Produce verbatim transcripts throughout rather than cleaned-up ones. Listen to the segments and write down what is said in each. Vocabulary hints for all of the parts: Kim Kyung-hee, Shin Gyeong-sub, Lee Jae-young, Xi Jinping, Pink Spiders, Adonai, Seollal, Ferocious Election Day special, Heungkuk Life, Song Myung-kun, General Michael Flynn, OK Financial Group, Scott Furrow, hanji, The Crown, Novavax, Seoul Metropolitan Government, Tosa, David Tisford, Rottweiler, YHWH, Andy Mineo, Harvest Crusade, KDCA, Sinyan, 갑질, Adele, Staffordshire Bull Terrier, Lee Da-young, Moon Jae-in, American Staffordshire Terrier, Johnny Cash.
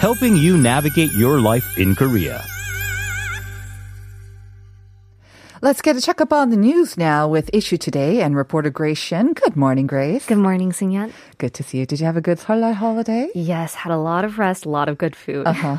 helping you navigate your life in Korea. Let's get a checkup on the news now with Issue Today and reporter Grace Shen. Good morning, Grace. Good morning, Sinyan. Good to see you. Did you have a good Seollal holiday? Yes, had a lot of rest, a lot of good food. Uh-huh.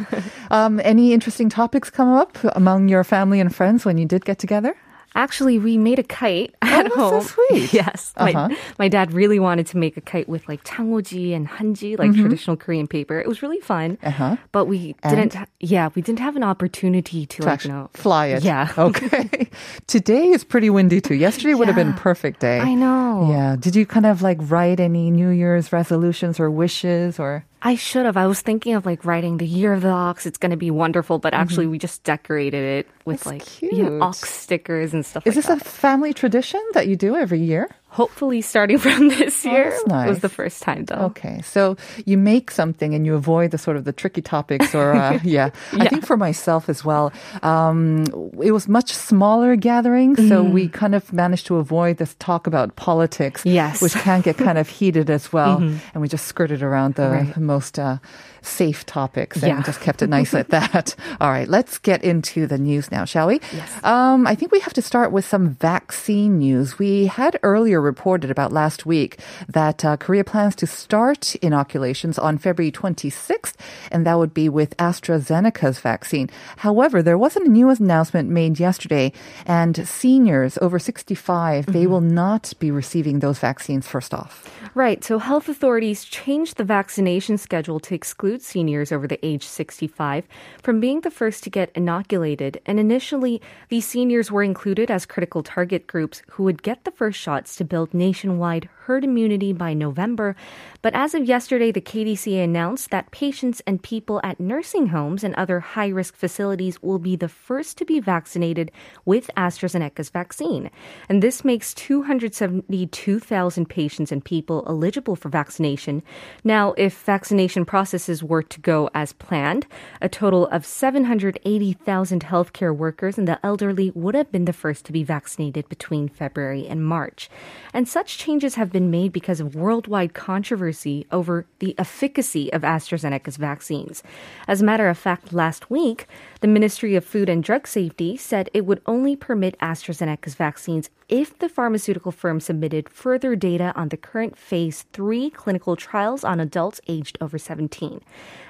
um, any interesting topics come up among your family and friends when you did get together? Actually, we made a kite at oh, home. So sweet. Yes. Uh-huh. My, my dad really wanted to make a kite with like changwoji and hanji, like mm-hmm. traditional Korean paper. It was really fun. Uh-huh. But we and? didn't, ha- yeah, we didn't have an opportunity to, to like, no. fly it. Yeah. Okay. Today is pretty windy too. Yesterday would yeah. have been a perfect day. I know. Yeah. Did you kind of like write any New Year's resolutions or wishes or? I should have. I was thinking of like writing the year of the ox. It's going to be wonderful. But actually, mm-hmm. we just decorated it with That's like yeah, ox stickers and stuff. Is like this that. a family tradition that you do every year? Hopefully starting from this year. Oh, nice. It was the first time, though. Okay. So you make something and you avoid the sort of the tricky topics or, uh, yeah. yeah. I think for myself as well, um, it was much smaller gathering. Mm. So we kind of managed to avoid this talk about politics, yes. which can get kind of heated as well. Mm-hmm. And we just skirted around the right. most uh, safe topics and yeah. just kept it nice at that. All right. Let's get into the news now, shall we? Yes. Um, I think we have to start with some vaccine news. We had earlier reported about last week that uh, Korea plans to start inoculations on February twenty-sixth, and that would be with AstraZeneca's vaccine. However, there was a new announcement made yesterday, and seniors over sixty-five, mm-hmm. they will not be receiving those vaccines first off. Right, so health authorities changed the vaccination schedule to exclude seniors over the age sixty-five from being the first to get inoculated, and initially, these seniors were included as critical target groups who would get the first shots to build nationwide herd immunity by November. But as of yesterday, the K D C A announced that patients and people at nursing homes and other high-risk facilities will be the first to be vaccinated with AstraZeneca's vaccine. And this makes two hundred seventy-two thousand patients and people eligible for vaccination. Now, if vaccination processes were to go as planned, a total of seven hundred eighty thousand healthcare workers and the elderly would have been the first to be vaccinated between February and March. And such changes have been made because of worldwide controversy over the efficacy of AstraZeneca's vaccines. As a matter of fact, last week, the Ministry of Food and Drug Safety said it would only permit AstraZeneca's vaccines if the pharmaceutical firm submitted further data on the current phase three clinical trials on adults aged over seventeen.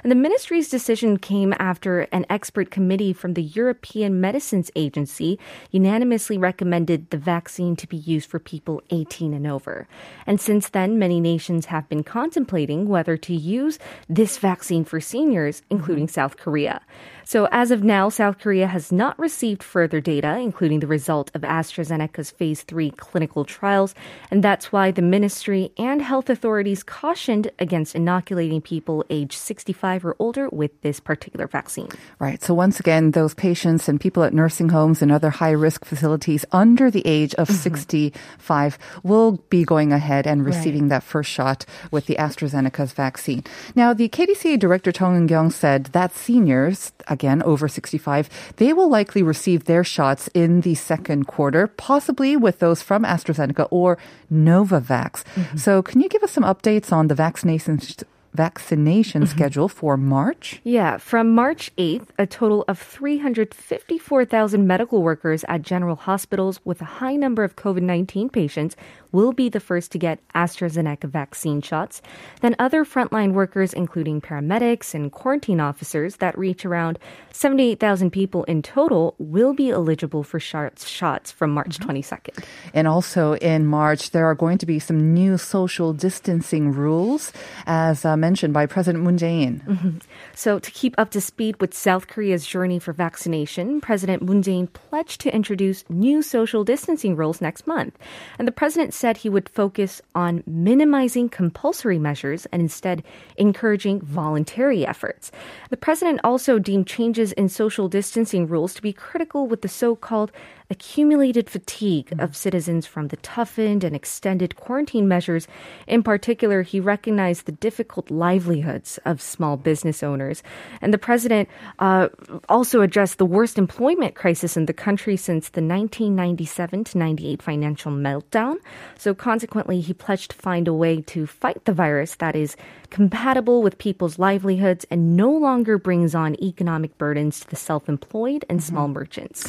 And the ministry's decision came after an expert committee from the European Medicines Agency unanimously recommended the vaccine to be used for people eighteen and over. And since then, many nations have been contemplating whether to use this vaccine for seniors, including South Korea. So as of now, South Korea has not received further data, including the result of AstraZeneca's phase three clinical trials. And that's why the ministry and health authorities cautioned against inoculating people age sixty-five or older with this particular vaccine. Right. So once again, those patients and people at nursing homes and other high-risk facilities under the age of mm-hmm. sixty-five will be going ahead and receiving right. that first shot with the AstraZeneca's vaccine. Now, the K D C A Director Jeong Eun-kyung said that seniors, again, over sixty-five, they will likely receive their shots in the second quarter, possibly with those from AstraZeneca or Novavax. Mm-hmm. So can you give us some updates on the vaccination st- vaccination mm-hmm. schedule for March? Yeah, from March eighth, a total of three hundred fifty-four thousand medical workers at general hospitals with a high number of COVID nineteen patients will be the first to get AstraZeneca vaccine shots. Then other frontline workers, including paramedics and quarantine officers that reach around seventy-eight thousand people in total, will be eligible for shots from March twenty-second. And also in March, there are going to be some new social distancing rules, as uh, mentioned by President Moon Jae-in. Mm-hmm. So to keep up to speed with South Korea's journey for vaccination, President Moon Jae-in pledged to introduce new social distancing rules next month. And the president said he would focus on minimizing compulsory measures and instead encouraging voluntary efforts. The president also deemed changes in social distancing rules to be critical with the so-called accumulated fatigue of citizens from the toughened and extended quarantine measures. In particular, he recognized the difficult livelihoods of small business owners. And the president uh, also addressed the worst employment crisis in the country since the nineteen ninety-seven to ninety-eight financial meltdown. So consequently, he pledged to find a way to fight the virus that is compatible with people's livelihoods and no longer brings on economic burdens to the self-employed and mm-hmm. small merchants.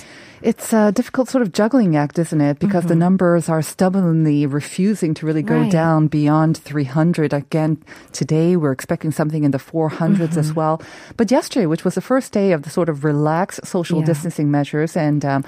It's a difficult sort of juggling act, isn't it? Because mm-hmm. the numbers are stubbornly refusing to really go right. down beyond three hundred. Again, today we're expecting something in the four hundreds mm-hmm. as well. But yesterday, which was the first day of the sort of relaxed social yeah. distancing measures and um,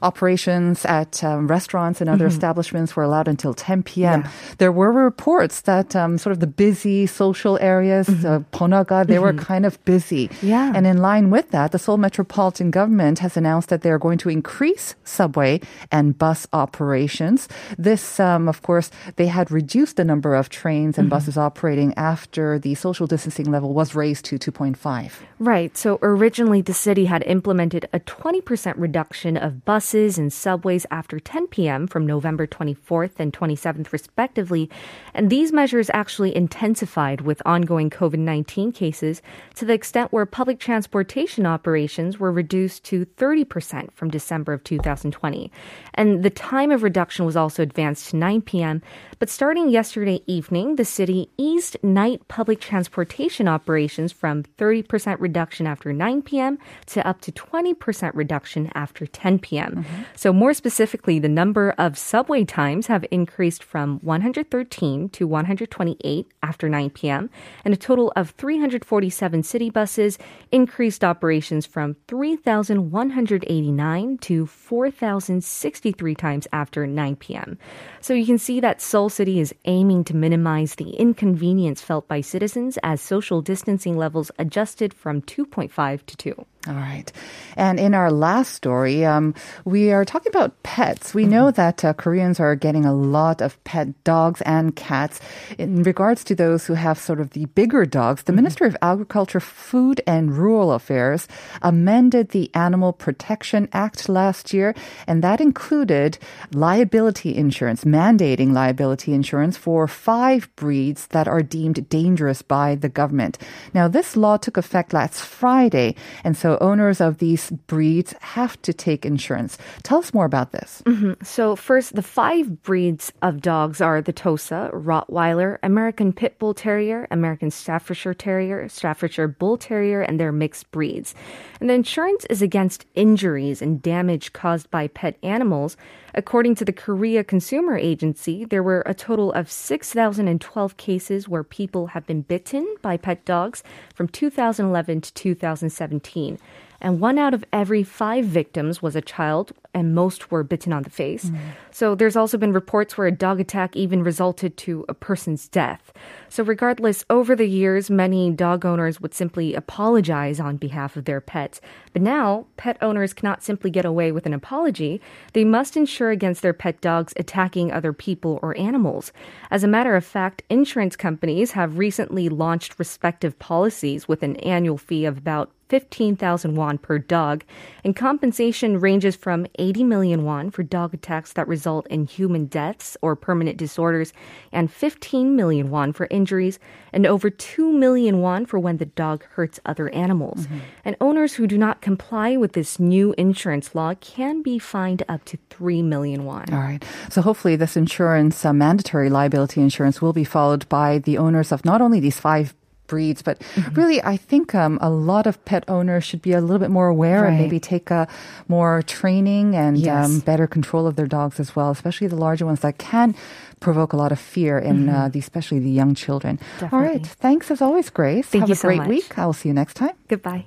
operations at um, restaurants and other mm-hmm. establishments were allowed until ten p.m. Yeah. There were reports that um, sort of the busy social areas, mm-hmm. uh, Ponaga, they mm-hmm. were kind of busy. Yeah. And in line with that, the Seoul Metropolitan Government has announced that they're going to increase subway and bus operations. This, um, of course, they had reduced the number of trains and mm-hmm. buses operating after the social distancing level was raised to two point five. Right. So originally the city had implemented a twenty percent reduction of bus and subways after ten p.m. from November twenty-fourth and twenty-seventh, respectively. And these measures actually intensified with ongoing COVID nineteen cases to the extent where public transportation operations were reduced to thirty percent from December of two thousand twenty. And the time of reduction was also advanced to nine p.m. But starting yesterday evening, the city eased night public transportation operations from thirty percent reduction after nine p.m. to up to twenty percent reduction after ten p.m. Mm-hmm. So more specifically, the number of subway times have increased from one hundred thirteen to one hundred twenty-eight after nine p.m. And a total of three hundred forty-seven city buses increased operations from three thousand one hundred eighty-nine to four thousand sixty-three times after nine p.m. So you can see that Seoul City is aiming to minimize the inconvenience felt by citizens as social distancing levels adjusted from two point five to two. All right. And in our last story, um, we are talking about pets. We know that uh, Koreans are getting a lot of pet dogs and cats. In regards to those who have sort of the bigger dogs, the mm-hmm. Ministry of Agriculture, Food and Rural Affairs amended the Animal Protection Act last year, and that included liability insurance, mandating liability insurance for five breeds that are deemed dangerous by the government. Now, this law took effect last Friday, and so owners of these breeds have to take insurance. Tell us more about this. Mm-hmm. So first, the five breeds of dogs are the Tosa, Rottweiler, American Pitbull Terrier, American Staffordshire Terrier, Staffordshire Bull Terrier, and their mixed breeds. And the insurance is against injuries and damage caused by pet animals. According to the Korea Consumer Agency, there were a total of six thousand twelve cases where people have been bitten by pet dogs from two thousand eleven to two thousand seventeen. And one out of every five victims was a child, and most were bitten on the face. Mm. So there's also been reports where a dog attack even resulted to a person's death. So regardless, over the years, many dog owners would simply apologize on behalf of their pets. But now, pet owners cannot simply get away with an apology. They must insure against their pet dogs attacking other people or animals. As a matter of fact, insurance companies have recently launched respective policies with an annual fee of about fifteen thousand won per dog, and compensation ranges from eighty million won for dog attacks that result in human deaths or permanent disorders, and fifteen million won for injuries, and over two million won for when the dog hurts other animals. Mm-hmm. And owners who do not comply with this new insurance law can be fined up to three million won. All right. So hopefully this insurance, uh, mandatory liability insurance, will be followed by the owners of not only these five breeds, but mm-hmm. really I think um, a lot of pet owners should be a little bit more aware right. and maybe take uh, more training and yes. um, better control of their dogs as well, especially the larger ones that can provoke a lot of fear in mm-hmm. uh, the, especially the young children. Definitely. All right. Thanks as always, Grace. Thank Have you a great so much. Week. I'll see you next time. Goodbye.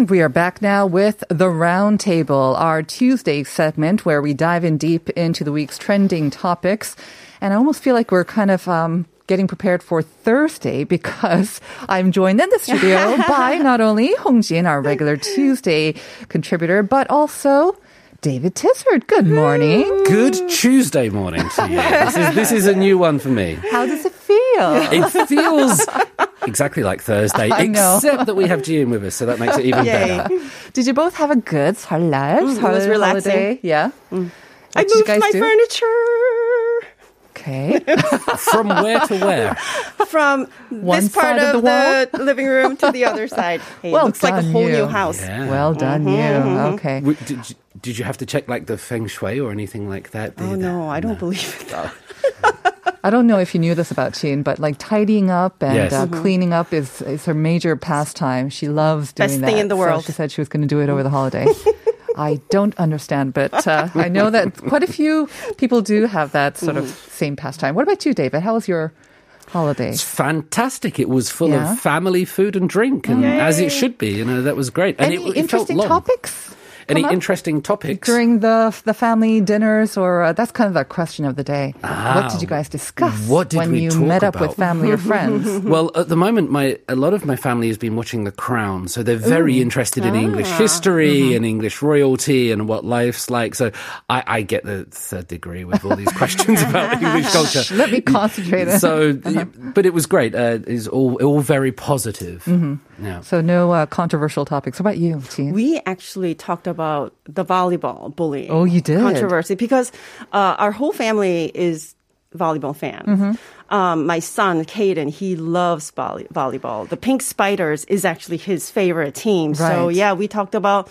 And we are back now with The Roundtable, our Tuesday segment where we dive in deep into the week's trending topics. And I almost feel like we're kind of um, getting prepared for Thursday because I'm joined in the studio by not only Hong Jin, our regular Tuesday contributor, but also David Tisford. Good morning. Good Tuesday morning to you. This is, this is a new one for me. How does it feel? It feels exactly like Thursday, I except know. that we have G M with us, so that makes it even Yay. better. Did you both have a good 설날? Mm, it was relaxing. Holiday? Yeah. Mm. I moved my do? furniture. Okay. From where to where? From One this part of, of the, the living room to the other side. Hey, well, it looks like a whole you. new house. Yeah. Well done, mm-hmm, you. Mm-hmm. Okay. W- did, you, did you have to check like the feng shui or anything like that? Did oh no, that? I don't no. believe that. I don't know if you knew this about Shin, but like tidying up and yes. uh, mm-hmm. cleaning up is, is her major pastime. She loves doing Best that. Best thing in the world. So she said she was going to do it over the holiday. I don't understand, but uh, I know that quite a few people do have that sort mm. of same pastime. What about you, David? How was your holiday? It's fantastic. It was full yeah. of family, food, and drink, and Yay. as it should be. You know, that was great. And Any it, it interesting felt long. topics? Any interesting topics? During the the family dinners, or uh, that's kind of the question of the day. Ah, what did you guys discuss what did when we you talk met about? up with family or friends? Well, at the moment, my a lot of my family has been watching The Crown, so they're very Ooh. interested in ah. English history mm-hmm. and English royalty and what life's like. So I, I get the third degree with all these questions about English culture. Let me concentrate. So, uh-huh. but it was great. Uh, it's all all very positive. Mm-hmm. Yeah. So no uh, controversial topics. What about you, Jean? We actually talked about. about the volleyball bullying. Oh, you did? Controversy. Because uh, our whole family is volleyball fans. Mm-hmm. Um, my son, Caden, he loves volley- volleyball. The Pink Spiders is actually his favorite team. Right. So, yeah, we talked about,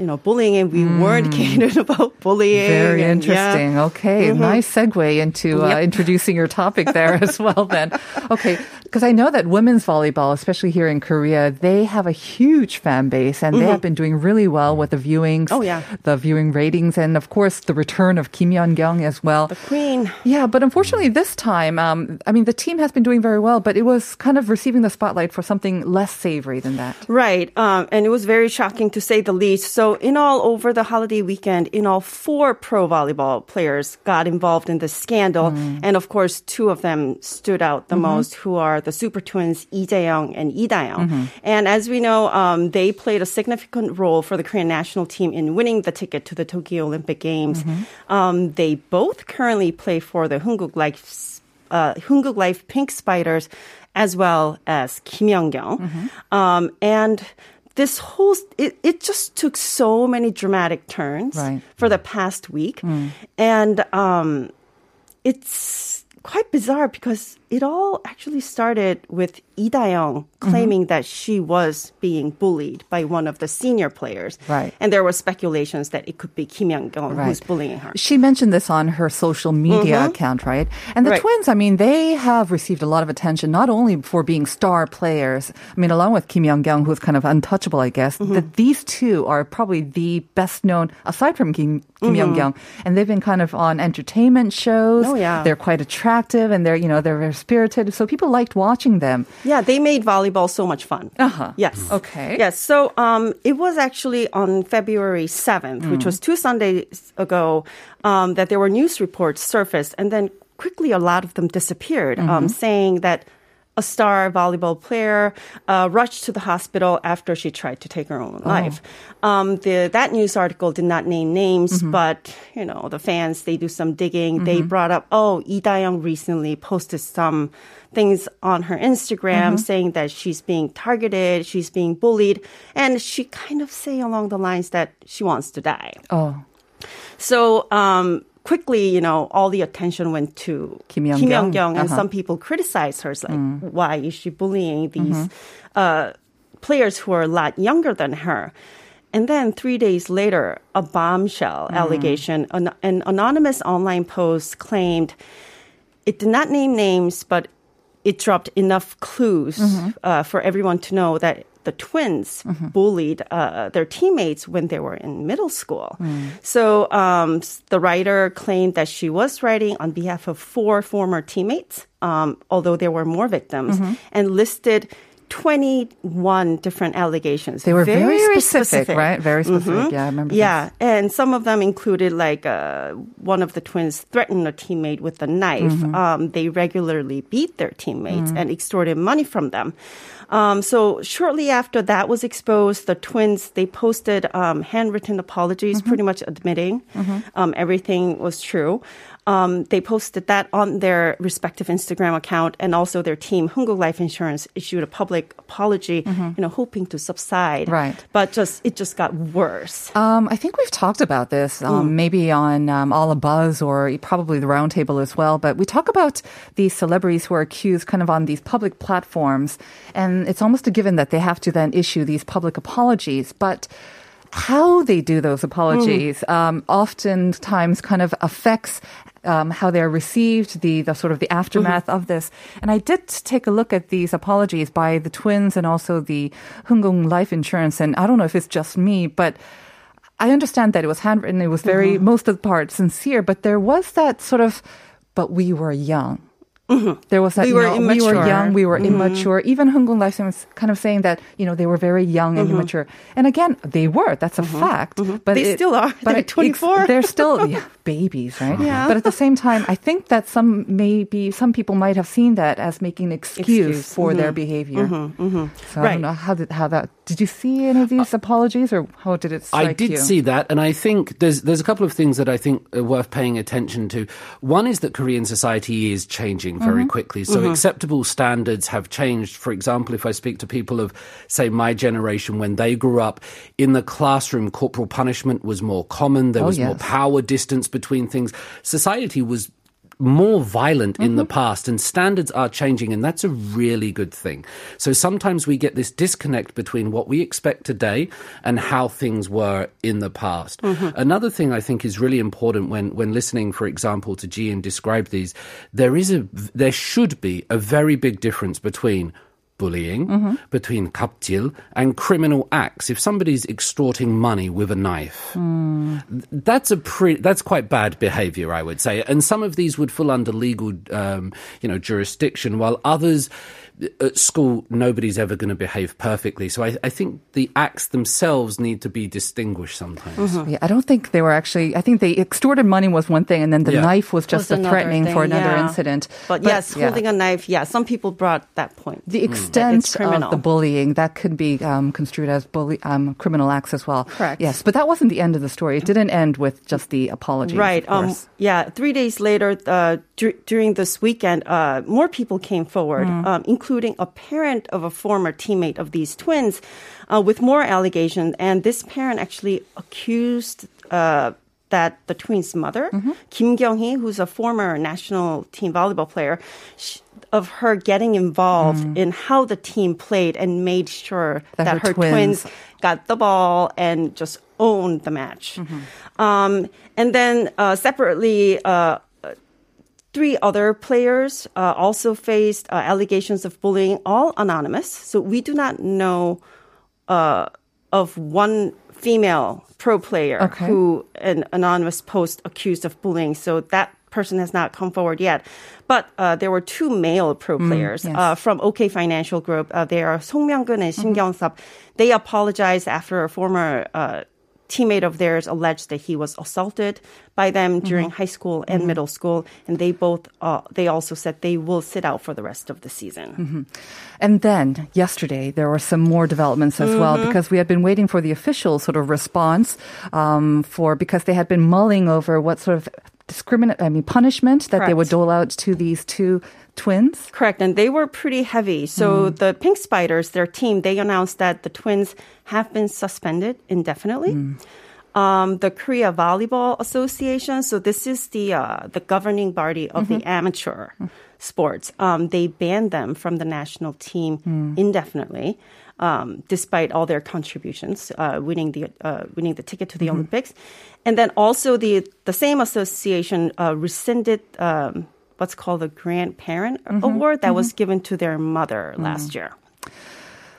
you know, bullying, and we mm. warned Caden about bullying. Very and, interesting. Yeah. Okay. Mm-hmm. Nice segue into uh, yep. introducing your topic there as well then. Okay. Because I know that women's volleyball, especially here in Korea, they have a huge fan base, and mm-hmm. they have been doing really well with the viewings, oh, yeah. the viewing ratings, and of course the return of Kim Yeon-kyung as well. The queen. Yeah, but unfortunately this time, um, I mean, the team has been doing very well, but it was kind of receiving the spotlight for something less savory than that. Right, um, and it was very shocking to say the least. So in all, over the holiday weekend, in all, four pro volleyball players got involved in the scandal, mm. and of course two of them stood out the mm-hmm. most, who are the super twins Lee Jae-young and Lee Da-young. Mm-hmm. And as we know, um, they played a significant role for the Korean national team in winning the ticket to the Tokyo Olympic Games. Mm-hmm. Um, they both currently play for the Heungkuk Life, uh, Heungkuk Life Pink Spiders, as well as Kim Yeon-kyung. Mm-hmm. Um, and this whole, it, it just took so many dramatic turns right. for the past week. Mm. And um, it's quite bizarre because it all actually started with Lee Da-young claiming mm-hmm. that she was being bullied by one of the senior players. Right. And there were speculations that it could be Kim Yeon-kyung right. who's bullying her. She mentioned this on her social media mm-hmm. account, right? And the right. twins, I mean, they have received a lot of attention, not only for being star players. I mean, along with Kim Yeon-kyung, who's kind of untouchable, I guess, mm-hmm. that these two are probably the best known, aside from Kim, Kim mm-hmm. Yeon-kyung. And they've been kind of on entertainment shows. Oh, yeah. They're quite attractive, and they're, you know, they're very spirited, so people liked watching them. Yeah, they made volleyball so much fun. Uh-huh. Yes. Okay. Yes, so um, it was actually on February seventh, mm. which was two Sundays ago, um, that there were news reports surfaced, and then quickly a lot of them disappeared, mm-hmm. um, saying that a star volleyball player uh, rushed to the hospital after she tried to take her own oh. life. Um, the, that news article did not name names, mm-hmm. but, you know, the fans, they do some digging. Mm-hmm. They brought up, oh, Lee Da-young recently posted some things on her Instagram mm-hmm. saying that she's being targeted, she's being bullied, and she kind of say along the lines that she wants to die. Oh. So, um... quickly, you know, all the attention went to Kim Yeon-kyung, uh-huh. and some people criticized her. It's like, mm. why is she bullying these mm-hmm. uh, players who are a lot younger than her? And then three days later, a bombshell mm. allegation, an, an anonymous online post claimed it did not name names, but it dropped enough clues mm-hmm. uh, for everyone to know that the twins mm-hmm. bullied uh, their teammates when they were in middle school. Mm. So um, the writer claimed that she was writing on behalf of four former teammates, um, although there were more victims, mm-hmm. and listed twenty-one different allegations. They were very, very specific, specific, right? Very specific. Mm-hmm. Yeah, I remember Yeah, this. And some of them included like uh, one of the twins threatened a teammate with a knife. Mm-hmm. Um, they regularly beat their teammates mm-hmm. and extorted money from them. Um, so shortly after that was exposed, the twins, they posted um, handwritten apologies, mm-hmm. pretty much admitting mm-hmm. um, everything was true. Um, they posted that on their respective Instagram account, and also their team, Heungkuk Life Insurance, issued a public apology, mm-hmm. you know, hoping to subside. Right. But just it just got worse. Um, I think we've talked about this um, mm. maybe on um, All Abuzz or probably the Roundtable as well. But we talk about these celebrities who are accused kind of on these public platforms, and it's almost a given that they have to then issue these public apologies. But how they do those apologies mm. um, oftentimes kind of affects um, how they're received, the, the sort of the aftermath mm. of this. And I did take a look at these apologies by the twins and also the Heungkuk Life Insurance. And I don't know if it's just me, but I understand that it was handwritten. It was very, mm-hmm. most of the part, sincere. But there was that sort of, but we were young. Mm-hmm. There was that, we, you know, were we were young, we were mm-hmm. immature. Even Heungkuk Life was kind of saying that, you know, they were very young and mm-hmm. immature. And again, they were. That's a mm-hmm. fact. Mm-hmm. But they it, still are. But they're twenty-four. They're still yeah, babies, right? Yeah. But at the same time, I think that some maybe some people might have seen that as making an excuse, excuse. for mm-hmm. their behavior. Mm-hmm. Mm-hmm. So right. I don't know how did how that. Did you see any of these apologies, or how did it strike you? I did you? see that, and I think there's there's a couple of things that I think are worth paying attention to. One is that Korean society is changing very mm-hmm. quickly, so mm-hmm. acceptable standards have changed. For example, if I speak to people of, say, my generation, when they grew up, in the classroom, corporal punishment was more common. There was oh, yes. more power distance between things. Society was more violent mm-hmm. in the past, and standards are changing, and that's a really good thing. So sometimes we get this disconnect between what we expect today and how things were in the past. Mm-hmm. Another thing I think is really important when, when listening, for example, to G M describe these, there is a, there should be a very big difference between bullying, mm-hmm. between 갑질 and criminal acts. If somebody's extorting money with a knife, mm. that's a pre- that's quite bad behavior, I would say. And some of these would fall under legal um, you know, jurisdiction, while others, at school, nobody's ever going to behave perfectly. So I, I think the acts themselves need to be distinguished sometimes. Mm-hmm. Yeah, I don't think they were actually, I think they extorted money was one thing, and then the yeah. knife was just was a threatening thing, for another yeah. incident. But, but yes, yeah. holding a knife, yeah, some people brought that point. The extent mm. of the bullying, that could be um, construed as bully, um, criminal acts as well. Correct. Yes, but that wasn't the end of the story. It didn't end with just the apology. Right. Um, yeah, three days later, uh, d- during this weekend, uh, more people came forward, mm. um, including including a parent of a former teammate of these twins, uh, with more allegations. And this parent actually accused uh, that the twins' mother, mm-hmm. Kim Kyung-hee, who's a former national team volleyball player, she, of her getting involved mm. in how the team played and made sure that, that her, her twins. twins got the ball and just owned the match. Mm-hmm. Um, and then uh, separately, uh, Three other players uh, also faced uh, allegations of bullying, all anonymous. So we do not know uh, of one female pro player okay. who an anonymous post accused of bullying. So that person has not come forward yet. But uh, there were two male pro players mm, yes. uh, from OK Financial Group. Uh, they are Song Myung-kun and Shin Gyeong-sub. Mm-hmm. They apologized after a former uh, teammate of theirs alleged that he was assaulted by them during mm-hmm. high school and mm-hmm. middle school, and they both uh, they also said they will sit out for the rest of the season. Mm-hmm. And then yesterday there were some more developments as mm-hmm. well, because we had been waiting for the official sort of response um, for because they had been mulling over what sort of discrimin- I mean punishment that Correct. They would dole out to these two twins. Correct, and they were pretty heavy. So mm. the Pink Spiders, their team, they announced that the twins have been suspended indefinitely. Mm. Um, the Korea Volleyball Association, so this is the uh, the governing body of mm-hmm. the amateur mm. sports. Um, they banned them from the national team mm. indefinitely, um, despite all their contributions, uh, winning the uh, winning the ticket to the mm-hmm. Olympics, and then also the the same association uh, rescinded. Um, what's called the grandparent mm-hmm. award that mm-hmm. was given to their mother mm-hmm. last year.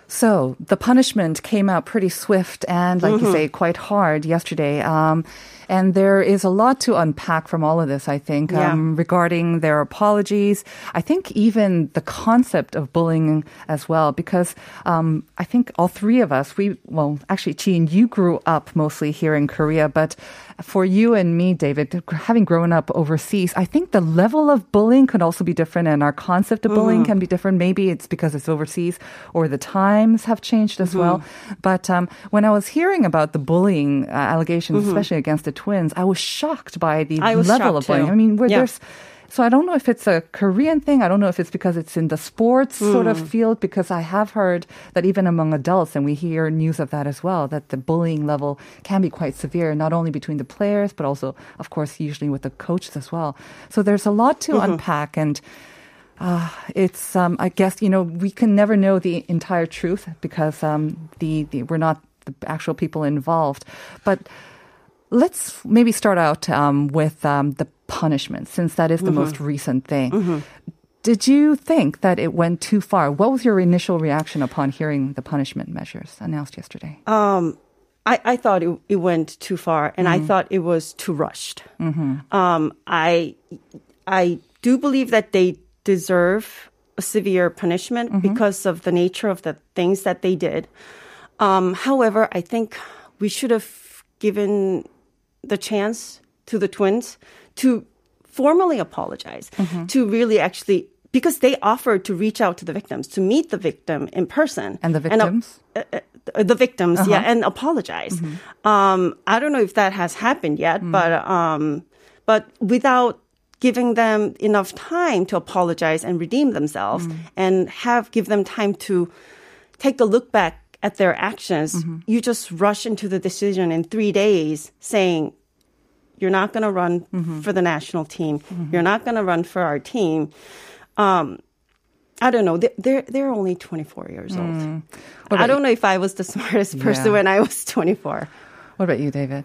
So the punishment came out pretty swift and, like mm-hmm. you say, quite hard yesterday. Um, and there is a lot to unpack from all of this, I think, yeah. um, regarding their apologies. I think even the concept of bullying as well, because um, I think all three of us, we, well, actually, Jean, you grew up mostly here in Korea, but for you and me, David, having grown up overseas, I think the level of bullying could also be different and our concept of mm-hmm. bullying can be different. Maybe it's because it's overseas or the time. Have changed as mm-hmm. well. But um, when I was hearing about the bullying uh, allegations, mm-hmm. especially against the twins, I was shocked by the level of bullying. Too. I mean, where yeah. there's So I don't know if it's a Korean thing. I don't know if it's because it's in the sports mm. sort of field, because I have heard that even among adults, and we hear news of that as well, that the bullying level can be quite severe, not only between the players, but also, of course, usually with the coaches as well. So there's a lot to mm-hmm. unpack. And Uh, it's, um, I guess, you know, we can never know the entire truth because um, the, the we're not the actual people involved. But let's maybe start out um, with um, the punishment, since that is the mm-hmm. most recent thing. Mm-hmm. Did you think that it went too far? What was your initial reaction upon hearing the punishment measures announced yesterday? Um, I, I thought it, it went too far, and mm-hmm. I thought it was too rushed. Mm-hmm. Um, I I do believe that they deserve a severe punishment mm-hmm. because of the nature of the things that they did. Um, however, I think we should have given the chance to the twins to formally apologize, mm-hmm. to really actually, because they offered to reach out to the victims, to meet the victim in person. And the victims? And, uh, uh, the victims, uh-huh. yeah, and apologize. Mm-hmm. Um, I don't know if that has happened yet, mm. but um, but without giving them enough time to apologize and redeem themselves mm. and have give them time to take a look back at their actions. Mm-hmm. You just rush into the decision in three days saying, you're not going to run mm-hmm. for the national team. Mm-hmm. You're not going to run for our team. Um, I don't know. They're, they're only twenty-four years old. Mm. I don't you? know if I was the smartest person yeah. when I was twenty-four. What about you, David?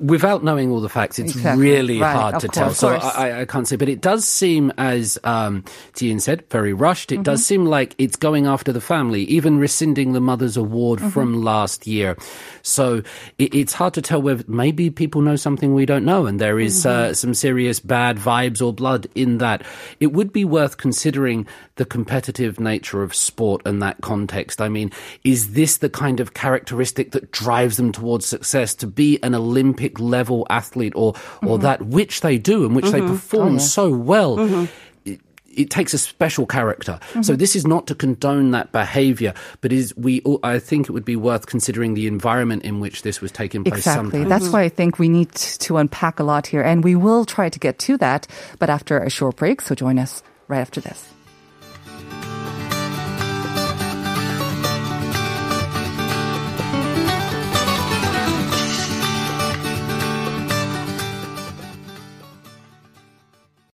Without knowing all the facts, it's exactly. really right. hard of to course, tell. So I, I can't say. But it does seem, as um, Jian said, very rushed. It mm-hmm. does seem like it's going after the family, even rescinding the mother's award mm-hmm. from last year. So it, it's hard to tell whether maybe people know something we don't know, and there is mm-hmm. uh, some serious bad vibes or blood in that. It would be worth considering the competitive nature of sport and that context. I mean, is this the kind of characteristic that drives them towards success, to be an Olympic level athlete, or or mm-hmm. that which they do and which mm-hmm. they perform oh, yeah. so well, mm-hmm. it, it takes a special character. Mm-hmm. So this is not to condone that behavior, but is we I think it would be worth considering the environment in which this was taking place. Exactly. Sometime. That's mm-hmm. why I think we need to unpack a lot here, and we will try to get to that, but after a short break. So join us right after this.